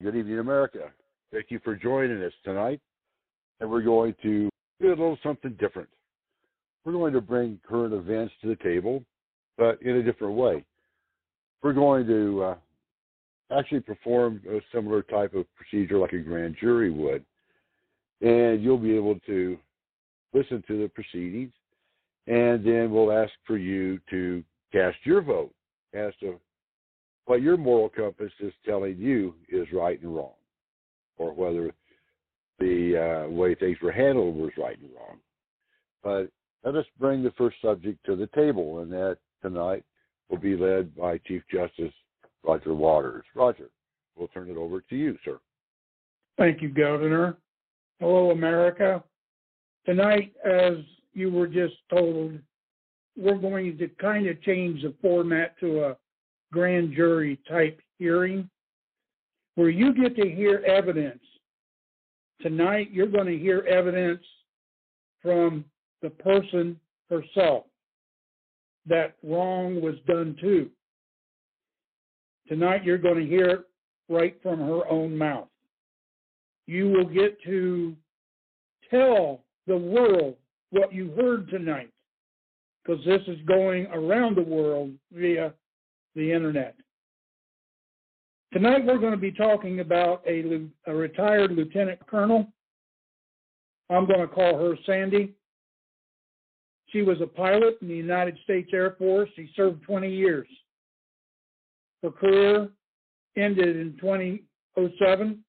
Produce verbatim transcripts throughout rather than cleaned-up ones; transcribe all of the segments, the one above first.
Good evening, America. Thank you for joining us tonight. And we're going to do a little something different. We're going to bring current events to the table, but in a different way. We're going to uh, actually perform a similar type of procedure like a grand jury would. And you'll be able to listen to the proceedings, and then we'll ask for you to cast your vote as to what your moral compass is telling you is right and wrong, or whether the uh, way things were handled was right and wrong. But let us bring the first subject to the table, and that tonight will be led by Chief Justice Roger Waters. Roger, we'll turn it over to you, sir. Thank you, Governor. Hello, America. Tonight, as you were just told, we're going to kind of change the format to a grand jury type hearing where you get to hear evidence. Tonight, you're going to hear evidence from the person herself that wrong was done to. Tonight, you're going to hear it right from her own mouth. You will get to tell the world what you heard tonight, because this is going around the world via the internet. Tonight we're going to be talking about a, a retired lieutenant colonel. I'm going to call her Sandy. She was a pilot in the United States Air Force. She served twenty years. Her career ended in two thousand seven.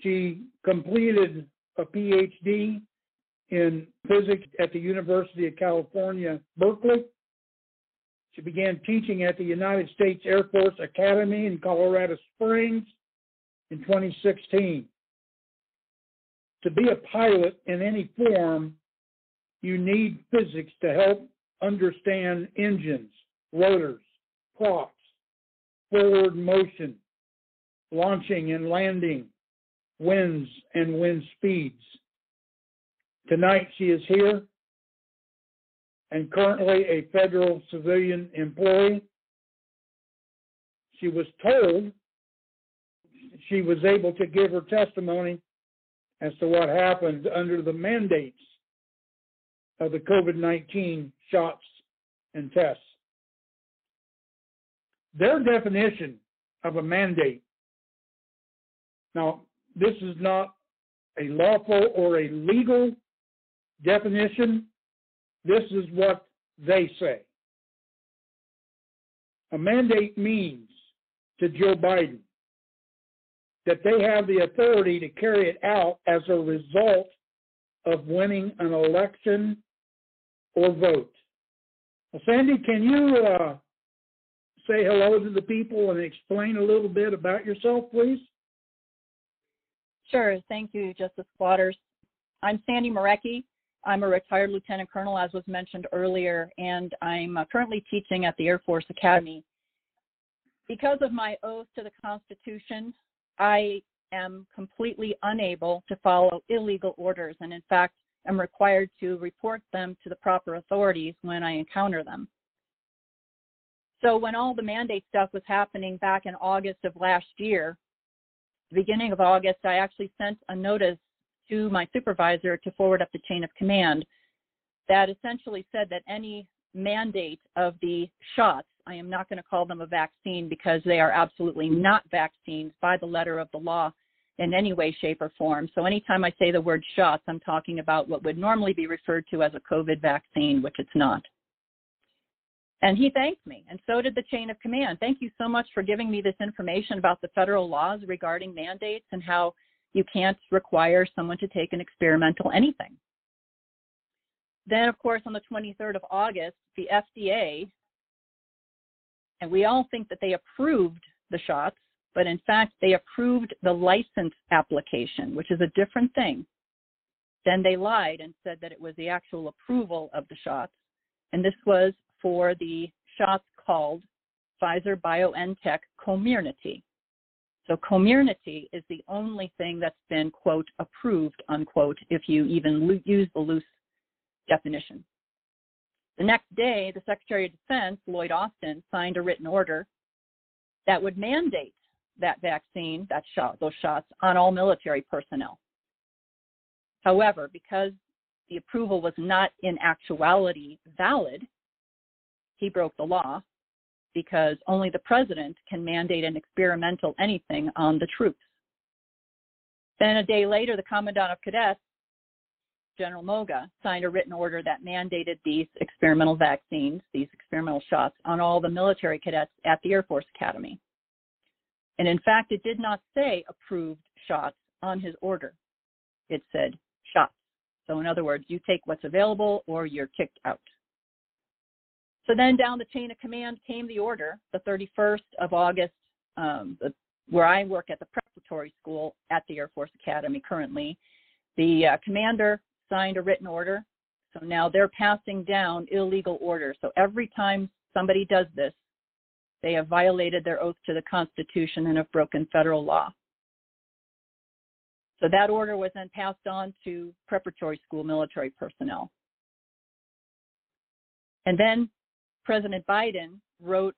She completed a P H D in physics at the University of California, Berkeley. She began teaching at the United States Air Force Academy in Colorado Springs in twenty sixteen. To be a pilot in any form, you need physics to help understand engines, rotors, props, forward motion, launching and landing, winds and wind speeds. Tonight she is here and currently a federal civilian employee. She was told she was able to give her testimony as to what happened under the mandates of the COVID nineteen shots and tests. Their definition of a mandate. Now, this is not a lawful or a legal definition. This is what they say. A mandate means to Joe Biden that they have the authority to carry it out as a result of winning an election or vote. Well, Sandy, can you uh, say hello to the people and explain a little bit about yourself, please? Sure. Thank you, Justice Waters. I'm Sandy Marecki. I'm a retired lieutenant colonel, as was mentioned earlier, and I'm currently teaching at the Air Force Academy. Because of my oath to the Constitution, I am completely unable to follow illegal orders, and in fact, am required to report them to the proper authorities when I encounter them. So when all the mandate stuff was happening back in August of last year, the beginning of August, I actually sent a notice to my supervisor to forward up the chain of command that essentially said that any mandate of the shots, I am not going to call them a vaccine because they are absolutely not vaccines by the letter of the law in any way, shape, or form. So anytime I say the word shots, I'm talking about what would normally be referred to as a COVID vaccine, which it's not. And he thanked me, and so did the chain of command. Thank you so much for giving me this information about the federal laws regarding mandates and how you can't require someone to take an experimental anything. Then, of course, on the twenty-third of August, the F D A, and we all think that they approved the shots, but in fact, they approved the license application, which is a different thing. Then they lied and said that it was the actual approval of the shots, and this was for the shots called Pfizer BioNTech Comirnaty. So Comirnaty is the only thing that's been, quote, approved, unquote, if you even lo- use the loose definition. The next day, the Secretary of Defense, Lloyd Austin, signed a written order that would mandate that vaccine, that shot, those shots, on all military personnel. However, because the approval was not in actuality valid, he broke the law, because only the president can mandate an experimental anything on the troops. Then a day later, the commandant of cadets, General Moga, signed a written order that mandated these experimental vaccines, these experimental shots, on all the military cadets at the Air Force Academy. And in fact, it did not say approved shots on his order. It said shots. So in other words, you take what's available or you're kicked out. So then down the chain of command came the order, the thirty-first of August, um, the, where I work at the preparatory school at the Air Force Academy currently. The uh, commander signed a written order. So now they're passing down illegal orders. So every time somebody does this, they have violated their oath to the Constitution and have broken federal law. So that order was then passed on to preparatory school military personnel. And then President Biden wrote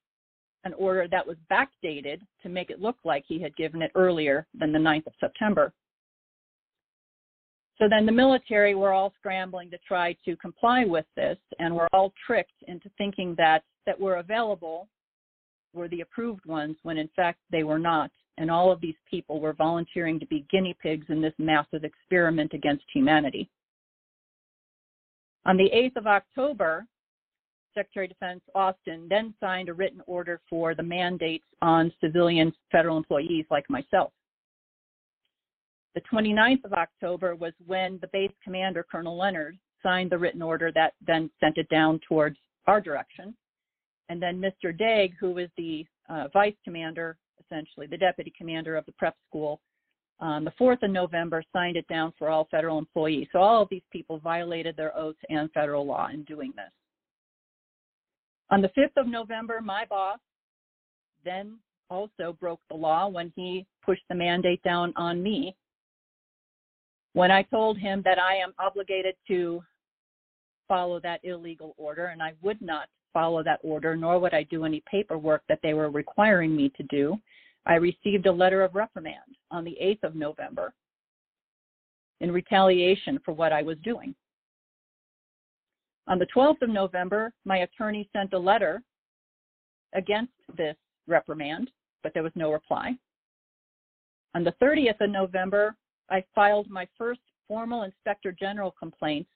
an order that was backdated to make it look like he had given it earlier than the ninth of September. So then the military were all scrambling to try to comply with this, and we're all tricked into thinking that that were available were the approved ones, when in fact they were not. And all of these people were volunteering to be guinea pigs in this massive experiment against humanity. On the eighth of October, Secretary of Defense Austin then signed a written order for the mandates on civilian federal employees like myself. The twenty-ninth of October was when the base commander, Colonel Leonard, signed the written order that then sent it down towards our direction. And then Mister Degg, who is the uh, vice commander, essentially the deputy commander of the prep school, on the fourth of November signed it down for all federal employees. So all of these people violated their oaths and federal law in doing this. On the fifth of November, my boss then also broke the law when he pushed the mandate down on me, when I told him that I am obligated to follow that illegal order, and I would not follow that order, nor would I do any paperwork that they were requiring me to do. I received a letter of reprimand on the eighth of November in retaliation for what I was doing. On the twelfth of November, my attorney sent a letter against this reprimand, but there was no reply. On the thirtieth of November, I filed my first formal inspector general complaint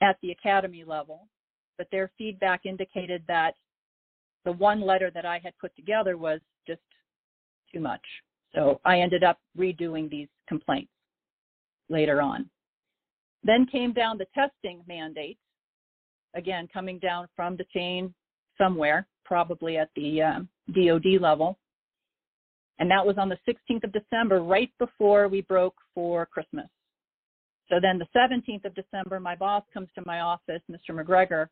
at the academy level, but their feedback indicated that the one letter that I had put together was just too much. So I ended up redoing these complaints later on. Then came down the testing mandates, again, coming down from the chain somewhere, probably at the um, D O D level. And that was on the sixteenth of December, right before we broke for Christmas. So then the seventeenth of December, my boss comes to my office, Mister McGregor,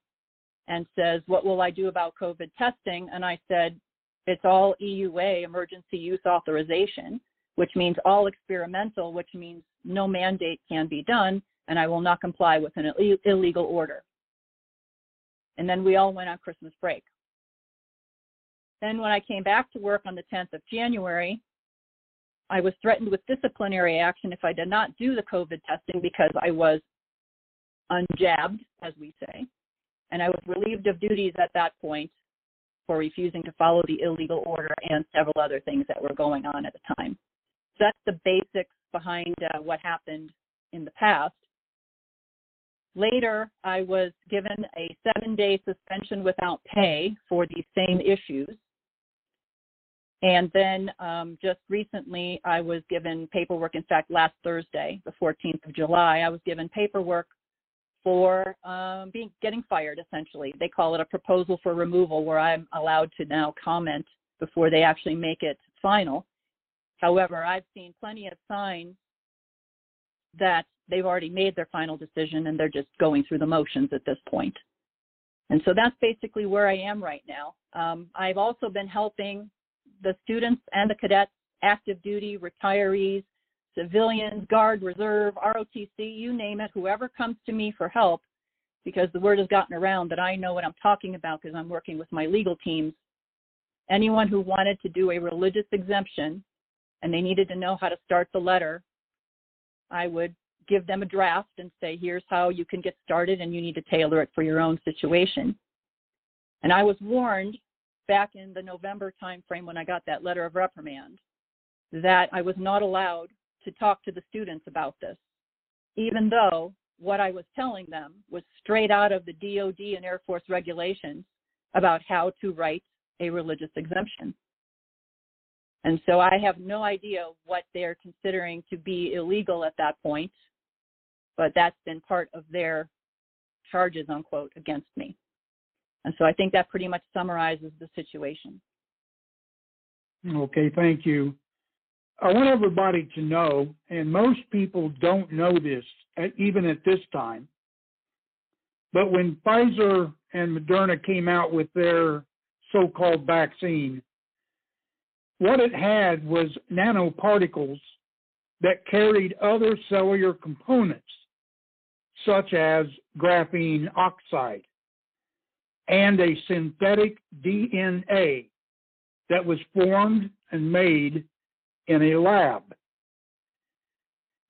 and says, what will I do about COVID testing? And I said, it's all E U A, emergency use authorization, which means all experimental, which means no mandate can be done, and I will not comply with an Ill- illegal order. And then we all went on Christmas break. Then when I came back to work on the tenth of January, I was threatened with disciplinary action if I did not do the COVID testing because I was unjabbed, as we say, and I was relieved of duties at that point for refusing to follow the illegal order and several other things that were going on at the time. So that's the basics behind uh, what happened in the past. Later, I was given a seven-day suspension without pay for these same issues. And then um, just recently, I was given paperwork. In fact, last Thursday, the fourteenth of July, I was given paperwork for um, being getting fired, essentially. They call it a proposal for removal, where I'm allowed to now comment before they actually make it final. However, I've seen plenty of signs that they've already made their final decision and they're just going through the motions at this point. And so that's basically where I am right now. Um, I've also been helping the students and the cadets, active duty, retirees, civilians, Guard, Reserve, R O T C, you name it, whoever comes to me for help, because the word has gotten around that I know what I'm talking about because I'm working with my legal teams. Anyone who wanted to do a religious exemption and they needed to know how to start the letter, I would give them a draft and say, here's how you can get started, and you need to tailor it for your own situation. And I was warned back in the November timeframe when I got that letter of reprimand that I was not allowed to talk to the students about this, even though what I was telling them was straight out of the D O D and Air Force regulations about how to write a religious exemption. And so I have no idea what they're considering to be illegal at that point, but that's been part of their charges, unquote, against me. And so I think that pretty much summarizes the situation. Okay, thank you. I want everybody to know, and most people don't know this, even at this time, but when Pfizer and Moderna came out with their so-called vaccine, what it had was nanoparticles that carried other cellular components, such as graphene oxide, and a synthetic D N A that was formed and made in a lab.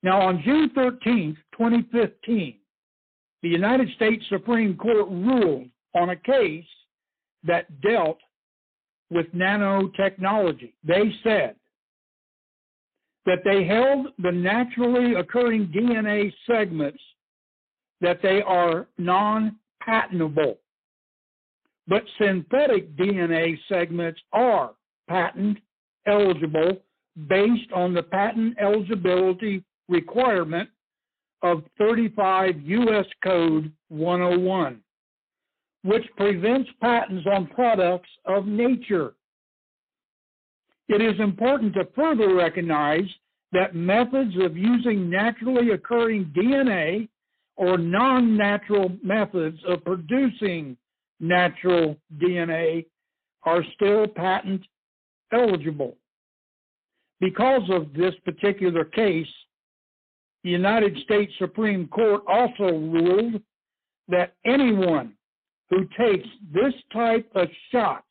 Now, on June thirteenth, twenty fifteen, the United States Supreme Court ruled on a case that dealt with nanotechnology. They said that they held the naturally occurring D N A segments that they are non-patentable, but synthetic D N A segments are patent eligible based on the patent eligibility requirement of thirty-five U S Code one oh one, which prevents patents on products of nature. It is important to further recognize that methods of using naturally occurring D N A or non-natural methods of producing natural D N A are still patent eligible. Because of this particular case, the United States Supreme Court also ruled that anyone who takes this type of shot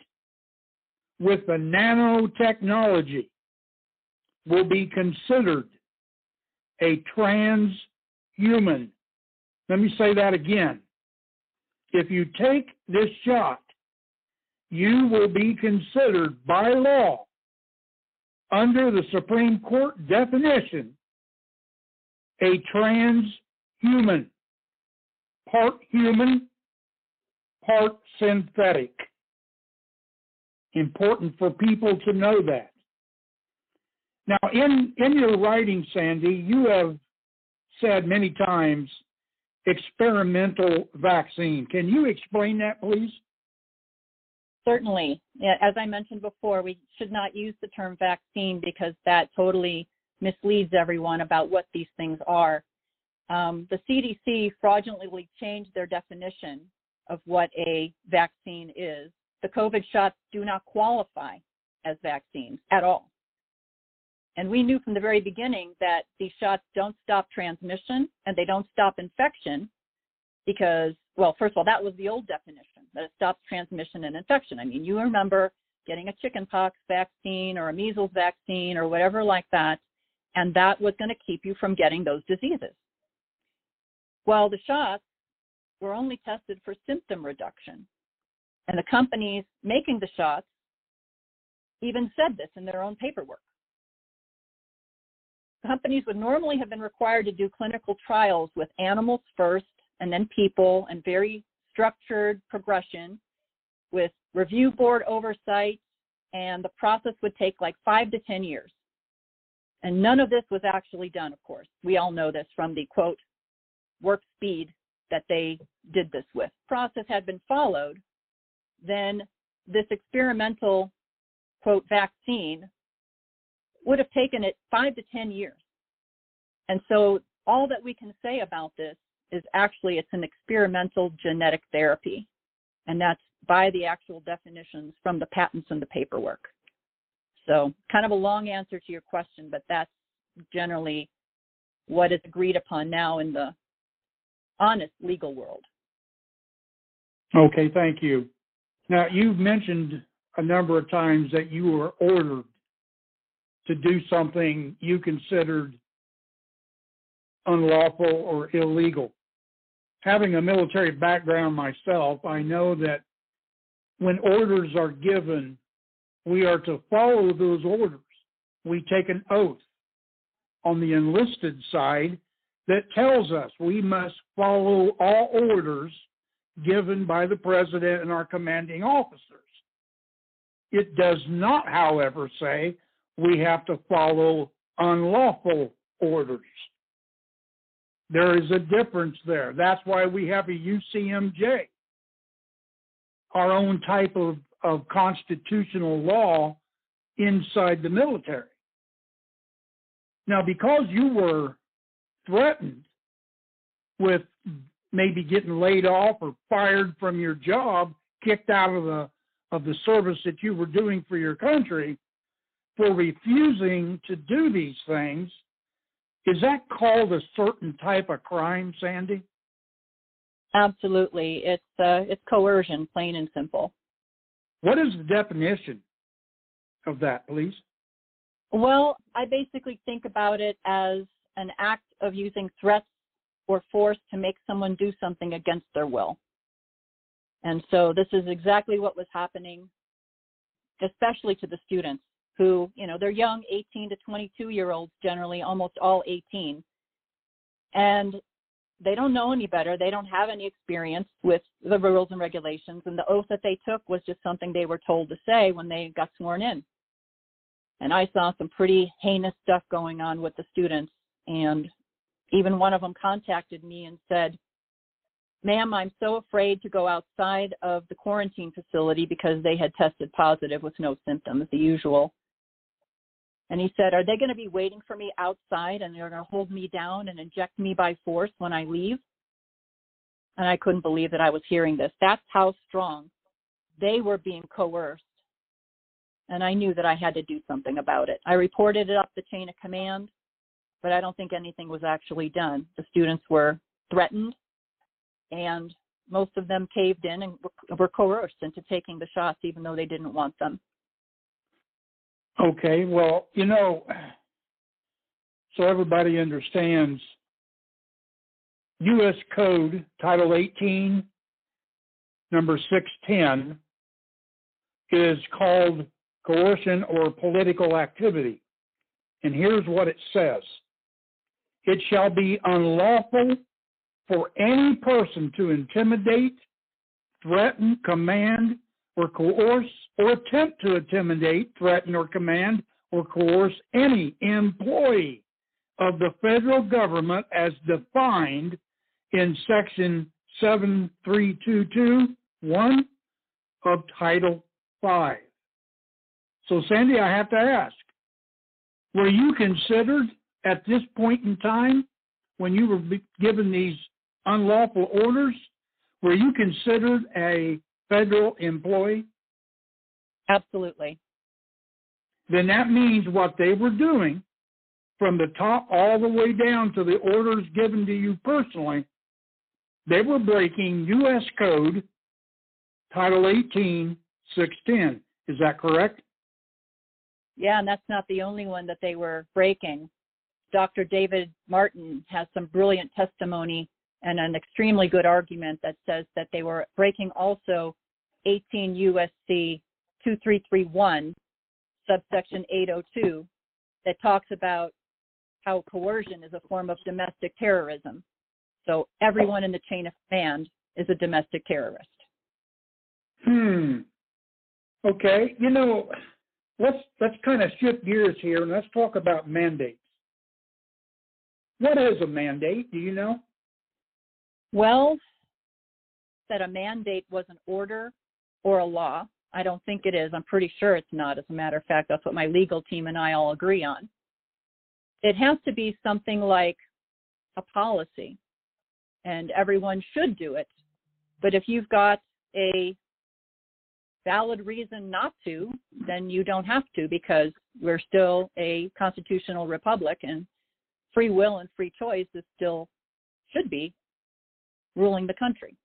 with the nanotechnology will be considered a transhuman. Let me say that again. If you take this shot, you will be considered by law, under the Supreme Court definition, a transhuman, part human, part synthetic. Important for people to know that. Now, in, in your writing, Sandy, you have said many times, experimental vaccine. Can you explain that, please? Certainly. As I mentioned before, we should not use the term vaccine because that totally misleads everyone about what these things are. Um, the C D C fraudulently changed their definition of what a vaccine is. The COVID shots do not qualify as vaccines at all. And we knew from the very beginning that these shots don't stop transmission and they don't stop infection because, well, first of all, that was the old definition, that it stops transmission and infection. I mean, you remember getting a chickenpox vaccine or a measles vaccine or whatever like that, and that was going to keep you from getting those diseases. Well, the shots were only tested for symptom reduction, and the companies making the shots even said this in their own paperwork. Companies would normally have been required to do clinical trials with animals first and then people and very structured progression with review board oversight, and the process would take like five to ten years. And none of this was actually done, of course. We all know this from the, quote, work speed that they did this with. If the process had been followed, then this experimental, quote, vaccine would have taken it five to ten years. And so all that we can say about this is actually it's an experimental genetic therapy. And that's by the actual definitions from the patents and the paperwork. So kind of a long answer to your question, but that's generally what is agreed upon now in the honest legal world. Okay, thank you. Now, you've mentioned a number of times that you were ordered to do something you considered unlawful or illegal. Having a military background myself, I know that when orders are given, we are to follow those orders. We take an oath on the enlisted side that tells us we must follow all orders given by the president and our commanding officers. It does not, however, say we have to follow unlawful orders. There is a difference there. That's why we have a U C M J, our own type of, of constitutional law inside the military. Now, because you were threatened with maybe getting laid off or fired from your job, kicked out of the of the service that you were doing for your country, for refusing to do these things, is that called a certain type of crime, Sandy? Absolutely. It's uh, it's coercion, plain and simple. What is the definition of that, please? Well, I basically think about it as an act of using threats or force to make someone do something against their will. And so this is exactly what was happening, especially to the students who, you know, they're young, eighteen to twenty-two-year-olds generally, almost all eighteen. And they don't know any better. They don't have any experience with the rules and regulations. And the oath that they took was just something they were told to say when they got sworn in. And I saw some pretty heinous stuff going on with the students. And even one of them contacted me and said, "Ma'am, I'm so afraid to go outside of the quarantine facility," because they had tested positive with no symptoms, the usual. And he said, "Are they going to be waiting for me outside and they're going to hold me down and inject me by force when I leave?" And I couldn't believe that I was hearing this. That's how strong they were being coerced. And I knew that I had to do something about it. I reported it up the chain of command, but I don't think anything was actually done. The students were threatened, and most of them caved in and were coerced into taking the shots, even though they didn't want them. Okay, well, you know, so everybody understands, U S Code, Title eighteen, number six ten, is called coercion or political activity. And here's what it says. It shall be unlawful for any person to intimidate, threaten, command, or coerce, or attempt to intimidate, threaten, or command, or coerce any employee of the federal government as defined in Section seven three two two one of Title five. So, Sandy, I have to ask, were you considered at this point in time, when you were given these unlawful orders, were you considered a federal employee? Absolutely. Then that means what they were doing, from the top all the way down to the orders given to you personally, they were breaking U S Code, Title eighteen, six ten. Is that correct? Yeah, and that's not the only one that they were breaking. Doctor David Martin has some brilliant testimony and an extremely good argument that says that they were breaking also eighteen U S C two three three one, subsection eight oh two, that talks about how coercion is a form of domestic terrorism. So everyone in the chain of command is a domestic terrorist. Hmm. Okay. You know, let's let's kind of shift gears here and let's talk about mandates. What is a mandate? Do you know? Well, that a mandate was an order or a law. I don't think it is. I'm pretty sure it's not. As a matter of fact, that's what my legal team and I all agree on. It has to be something like a policy, and everyone should do it. But if you've got a valid reason not to, then you don't have to, because we're still a constitutional republic, and free will and free choice is still, should be, ruling the country.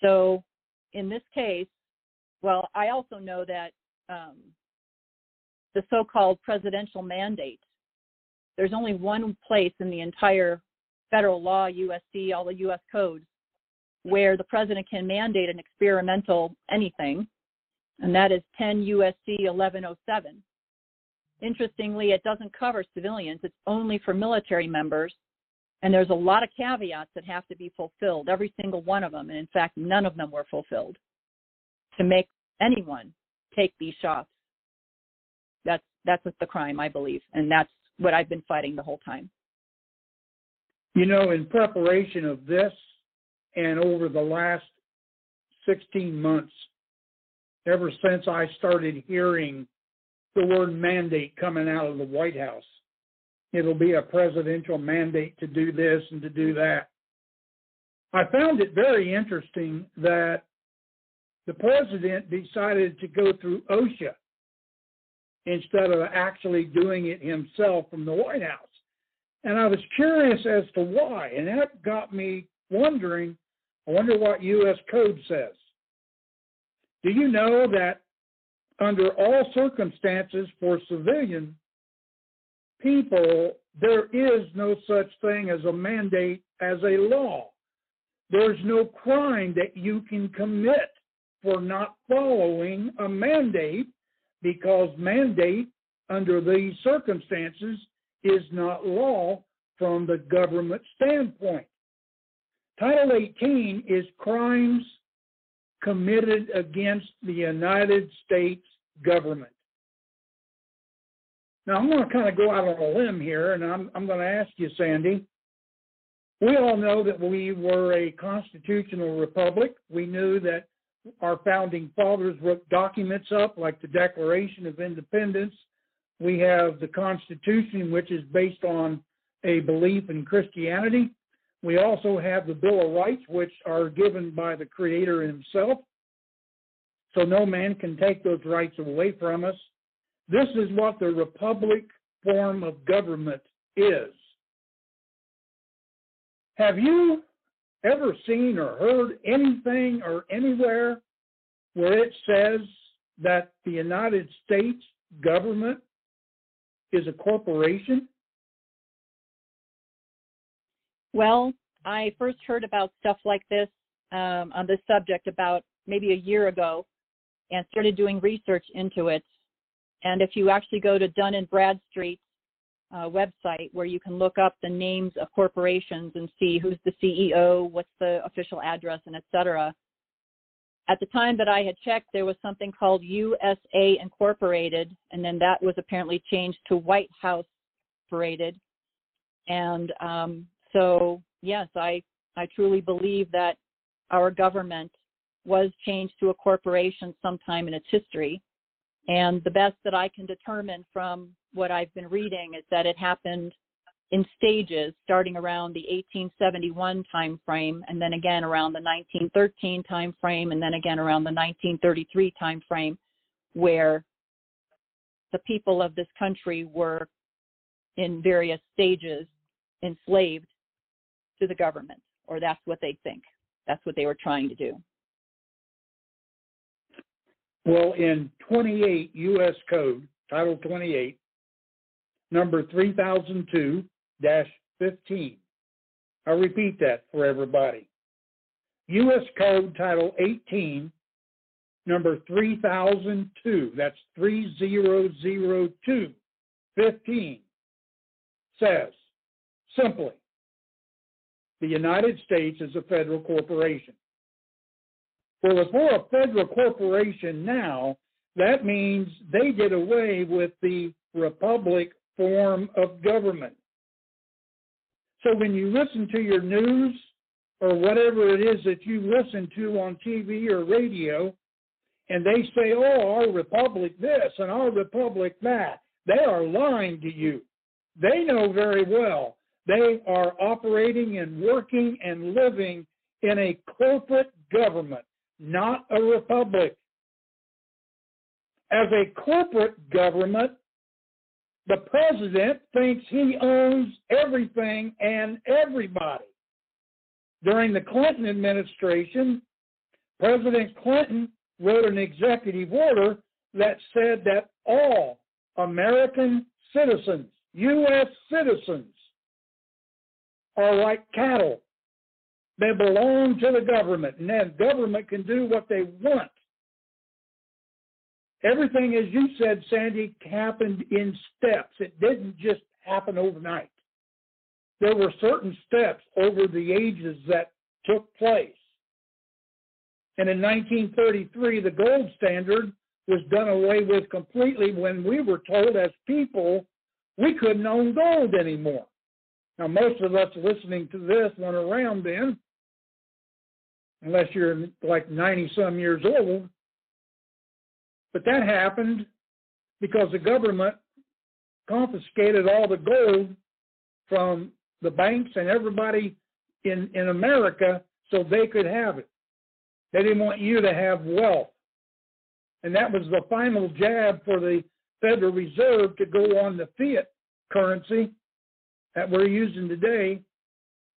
So in this case, well, I also know that um, the so-called presidential mandate. There's only one place in the entire federal law, U S C, all the U S codes, where the president can mandate an experimental anything, and that is ten U S C eleven oh seven. Interestingly, it doesn't cover civilians. It's only for military members, and there's a lot of caveats that have to be fulfilled, every single one of them, and in fact, none of them were fulfilled to make anyone take these shots. That's that's the crime, I believe, and that's what I've been fighting the whole time. You know, in preparation of this and over the last sixteen months, ever since I started hearing the word mandate coming out of the White House, it'll be a presidential mandate to do this and to do that. I found it very interesting that the president decided to go through OSHA instead of actually doing it himself from the White House. And I was curious as to why, and that got me wondering, I wonder what U S code says. Do you know that under all circumstances for civilian people, there is no such thing as a mandate as a law? There's no crime that you can commit for not following a mandate, because mandate under these circumstances is not law from the government standpoint. Title eighteen is crimes committed against the United States government. Now, I'm going to kind of go out on a limb here, and I'm, I'm going to ask you, Sandy. We all know that we were a constitutional republic. We knew that our founding fathers wrote documents up, like the Declaration of Independence. We have the Constitution, which is based on a belief in Christianity. We also have the Bill of Rights, which are given by the Creator himself. So no man can take those rights away from us. This is what the republic form of government is. Have you ever seen or heard anything or anywhere where it says that the United States government is a corporation? Well, I first heard about stuff like this um, on this subject about maybe a year ago and started doing research into it. And if you actually go to Dun and Bradstreet's uh, website, where you can look up the names of corporations and see who's the C E O, what's the official address, and et cetera. At the time that I had checked, there was something called U S A Incorporated, and then that was apparently changed to White House Incorporated. And um, so, yes, I, I truly believe that our government was changed to a corporation sometime in its history. And the best that I can determine from what I've been reading is that it happened in stages, starting around the eighteen seventy-one time frame, and then again around the nineteen thirteen time frame, and then again around the nineteen thirty-three time frame, where the people of this country were in various stages enslaved to the government, or that's what they think. That's what they were trying to do. Well, in twenty-eight U S Code, Title twenty-eight, number three thousand two dash fifteen, I'll repeat that for everybody. U S Code, Title eighteen, number three thousand two, that's three thousand two dash fifteen, says simply, the United States is a federal corporation. Well, if we're a federal corporation now, that means they did away with the republic form of government. So when you listen to your news or whatever it is that you listen to on T V or radio, and they say, oh, our republic this and our republic that, they are lying to you. They know very well they are operating and working and living in a corporate government, not a republic. As a corporate government, the president thinks he owns everything and everybody. During the Clinton administration, President Clinton wrote an executive order that said that all American citizens, U S citizens, are like cattle. They belong to the government, and then government can do what they want. Everything, as you said, Sandy, happened in steps. It didn't just happen overnight. There were certain steps over the ages that took place. And in nineteen thirty-three, the gold standard was done away with completely when we were told as people we couldn't own gold anymore. Now, most of us listening to this weren't around then, unless you're like ninety-some years old. But that happened because the government confiscated all the gold from the banks and everybody in, in America so they could have it. They didn't want you to have wealth. And that was the final jab for the Federal Reserve to go on the fiat currency that we're using today,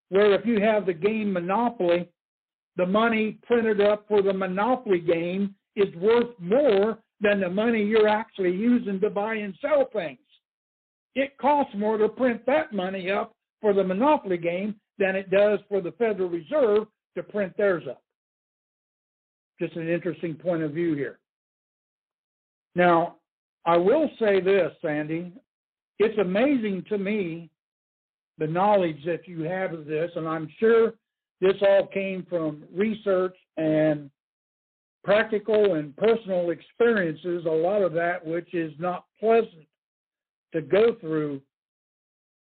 where if you have the game Monopoly, the money printed up for the Monopoly game is worth more than the money you're actually using to buy and sell things. It costs more to print that money up for the Monopoly game than it does for the Federal Reserve to print theirs up. Just an interesting point of view here. Now, I will say this, Sandy. It's amazing to me the knowledge that you have of this, and I'm sure this all came from research and practical and personal experiences, a lot of that which is not pleasant to go through.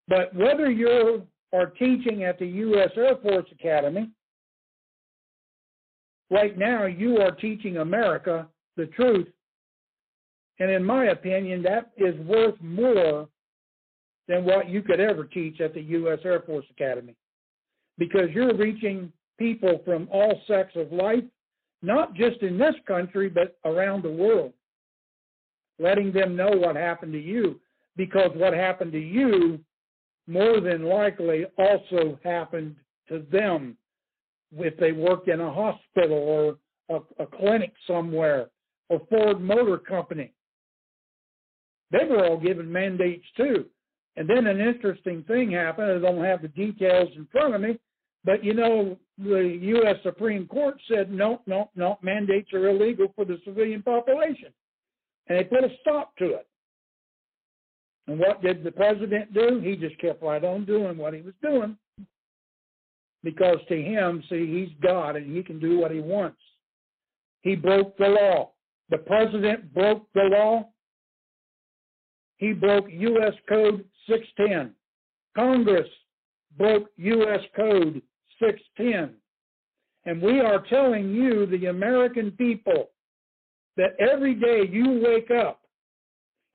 But whether you are teaching at the U S Air Force Academy, right now you are teaching America the truth. And in my opinion, that is worth more than what you could ever teach at the U S Air Force Academy, because you're reaching people from all sects of life, not just in this country, but around the world, letting them know what happened to you, because what happened to you more than likely also happened to them if they worked in a hospital or a, a clinic somewhere, or Ford Motor Company. They were all given mandates too. And then an interesting thing happened. I don't have the details in front of me, but you know, the U S Supreme Court said, no, no, no, mandates are illegal for the civilian population. And they put a stop to it. And what did the president do? He just kept right on doing what he was doing. Because to him, see, he's God and he can do what he wants. He broke the law. The president broke the law. He broke U S Code six ten. Congress broke U S Code six ten. And we are telling you, the American people, that every day you wake up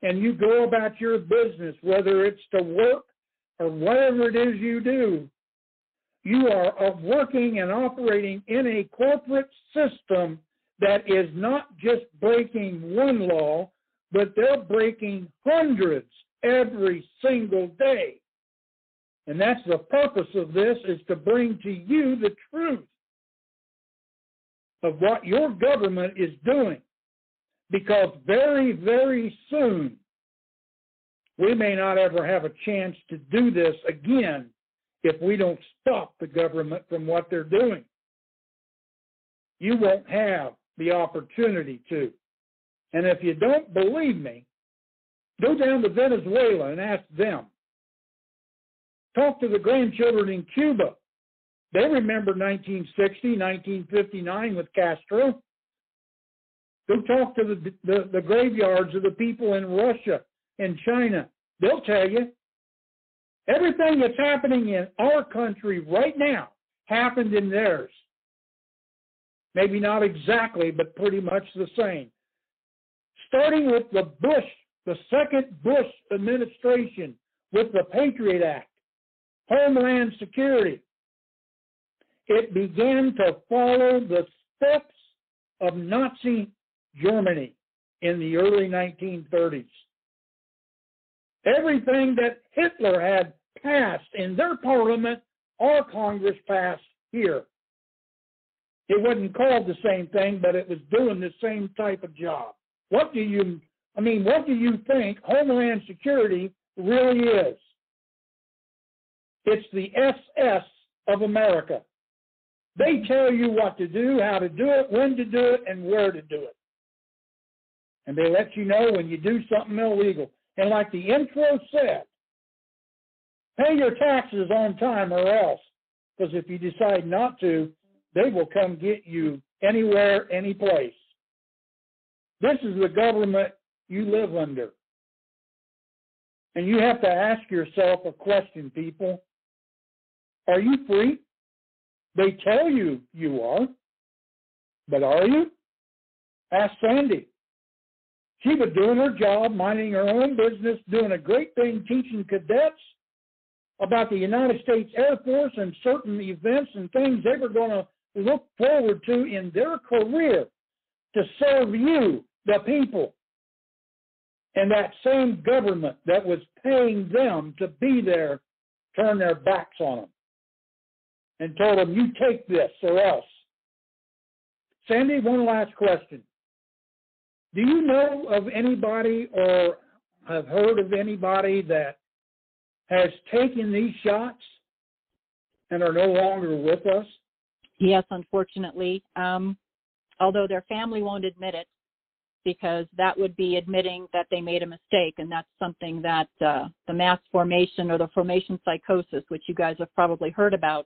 and you go about your business, whether it's to work or whatever it is you do, you are working and operating in a corporate system that is not just breaking one law, but they're breaking hundreds every single day. And that's the purpose of this, is to bring to you the truth of what your government is doing. Because very, very soon, we may not ever have a chance to do this again if we don't stop the government from what they're doing. You won't have the opportunity to. And if you don't believe me, go down to Venezuela and ask them. Talk to the grandchildren in Cuba. They remember nineteen sixty, nineteen fifty-nine with Castro. Go talk to the, the, the graveyards of the people in Russia and China. They'll tell you. Everything that's happening in our country right now happened in theirs. Maybe not exactly, but pretty much the same. Starting with the Bush, the second Bush administration, with the Patriot Act, Homeland Security, it began to follow the steps of Nazi Germany in the early nineteen thirties. Everything that Hitler had passed in their parliament, our Congress passed here. It wasn't called the same thing, but it was doing the same type of job. What do you I mean, what do you think Homeland Security really is? It's the S S of America. They tell you what to do, how to do it, when to do it, and where to do it. And they let you know when you do something illegal. And like the intro said, pay your taxes on time or else, because if you decide not to, they will come get you anywhere, any place. This is the government you live under. And you have to ask yourself a question, people. Are you free? They tell you you are, but are you? Ask Sandy. She was doing her job, minding her own business, doing a great thing, teaching cadets about the United States Air Force and certain events and things they were going to look forward to in their career to serve you, the people. And that same government that was paying them to be there turned their backs on them and told them, you take this or else. Sandy, one last question. Do you know of anybody or have heard of anybody that has taken these shots and are no longer with us? Yes, unfortunately, um, although their family won't admit it because that would be admitting that they made a mistake, and that's something that uh, the mass formation or the formation psychosis, which you guys have probably heard about,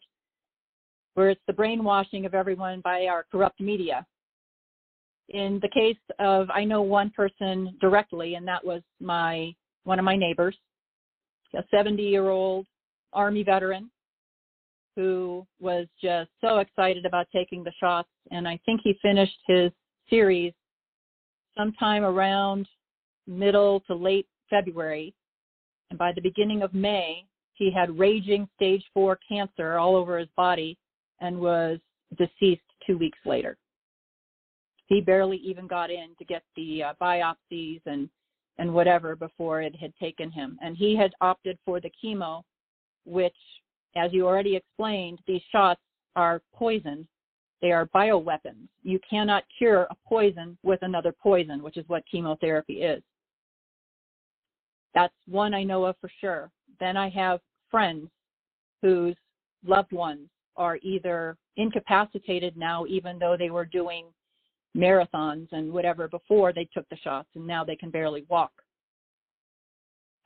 where it's the brainwashing of everyone by our corrupt media. In the case of, I know one person directly, and that was my one of my neighbors, a seventy-year-old Army veteran who was just so excited about taking the shots. And I think he finished his series sometime around middle to late February. And by the beginning of May, he had raging stage four cancer all over his body and was deceased two weeks later. He barely even got in to get the uh, biopsies and, and whatever before it had taken him. And he had opted for the chemo, which, as you already explained, these shots are poison. They are bioweapons. You cannot cure a poison with another poison, which is what chemotherapy is. That's one I know of for sure. Then I have friends whose loved ones are either incapacitated now, even though they were doing marathons and whatever before they took the shots, and now they can barely walk.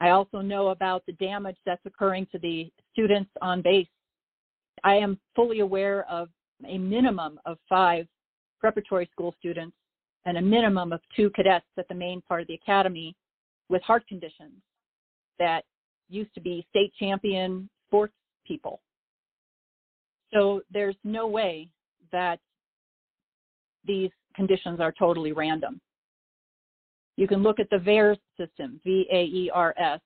I also know about the damage that's occurring to the students on base. I am fully aware of a minimum of five preparatory school students and a minimum of two cadets at the main part of the academy with heart conditions that used to be state champion sports people. So there's no way that these conditions are totally random. You can look at the VAERS system, V A E R S,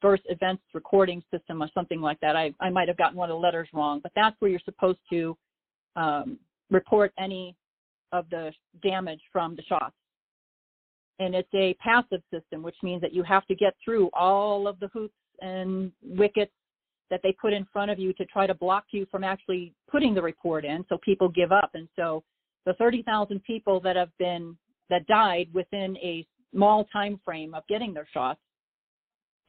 First Events Recording System or something like that. I, I might have gotten one of the letters wrong, but that's where you're supposed to um, report any of the damage from the shots. And it's a passive system, which means that you have to get through all of the hoops and wickets that they put in front of you to try to block you from actually putting the report in, so people give up. And so the thirty thousand people that have been that died within a small time frame of getting their shots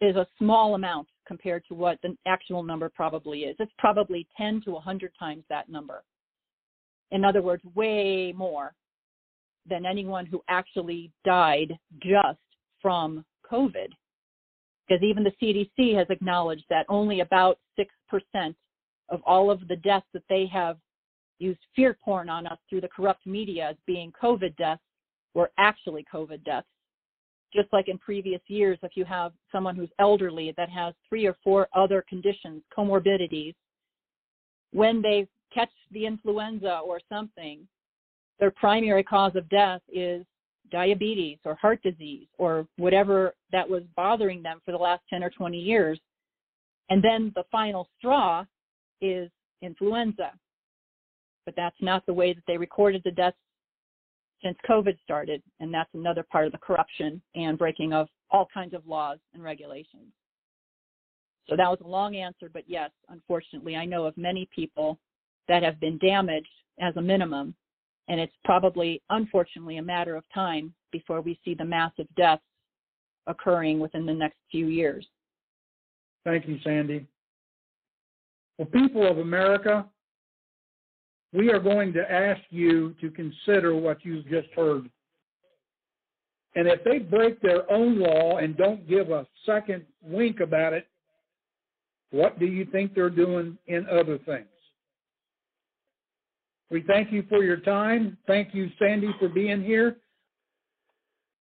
is a small amount compared to what the actual number probably is. It's probably ten to one hundred times that number. In other words, way more than anyone who actually died just from COVID. Because even the C D C has acknowledged that only about six percent of all of the deaths that they have used fear porn on us through the corrupt media as being COVID deaths were actually COVID deaths. Just like in previous years, if you have someone who's elderly that has three or four other conditions, comorbidities, when they catch the influenza or something, their primary cause of death is diabetes or heart disease or whatever that was bothering them for the last ten or twenty years. And then the final straw is influenza. But that's not the way that they recorded the deaths since COVID started, and that's another part of the corruption and breaking of all kinds of laws and regulations. So that was a long answer, but yes, unfortunately, I know of many people that have been damaged as a minimum, and it's probably, unfortunately, a matter of time before we see the massive deaths occurring within the next few years. Thank you, Sandy. Well, people of America, we are going to ask you to consider what you've just heard. And if they break their own law and don't give a second wink about it, what do you think they're doing in other things? We thank you for your time. Thank you, Sandy, for being here.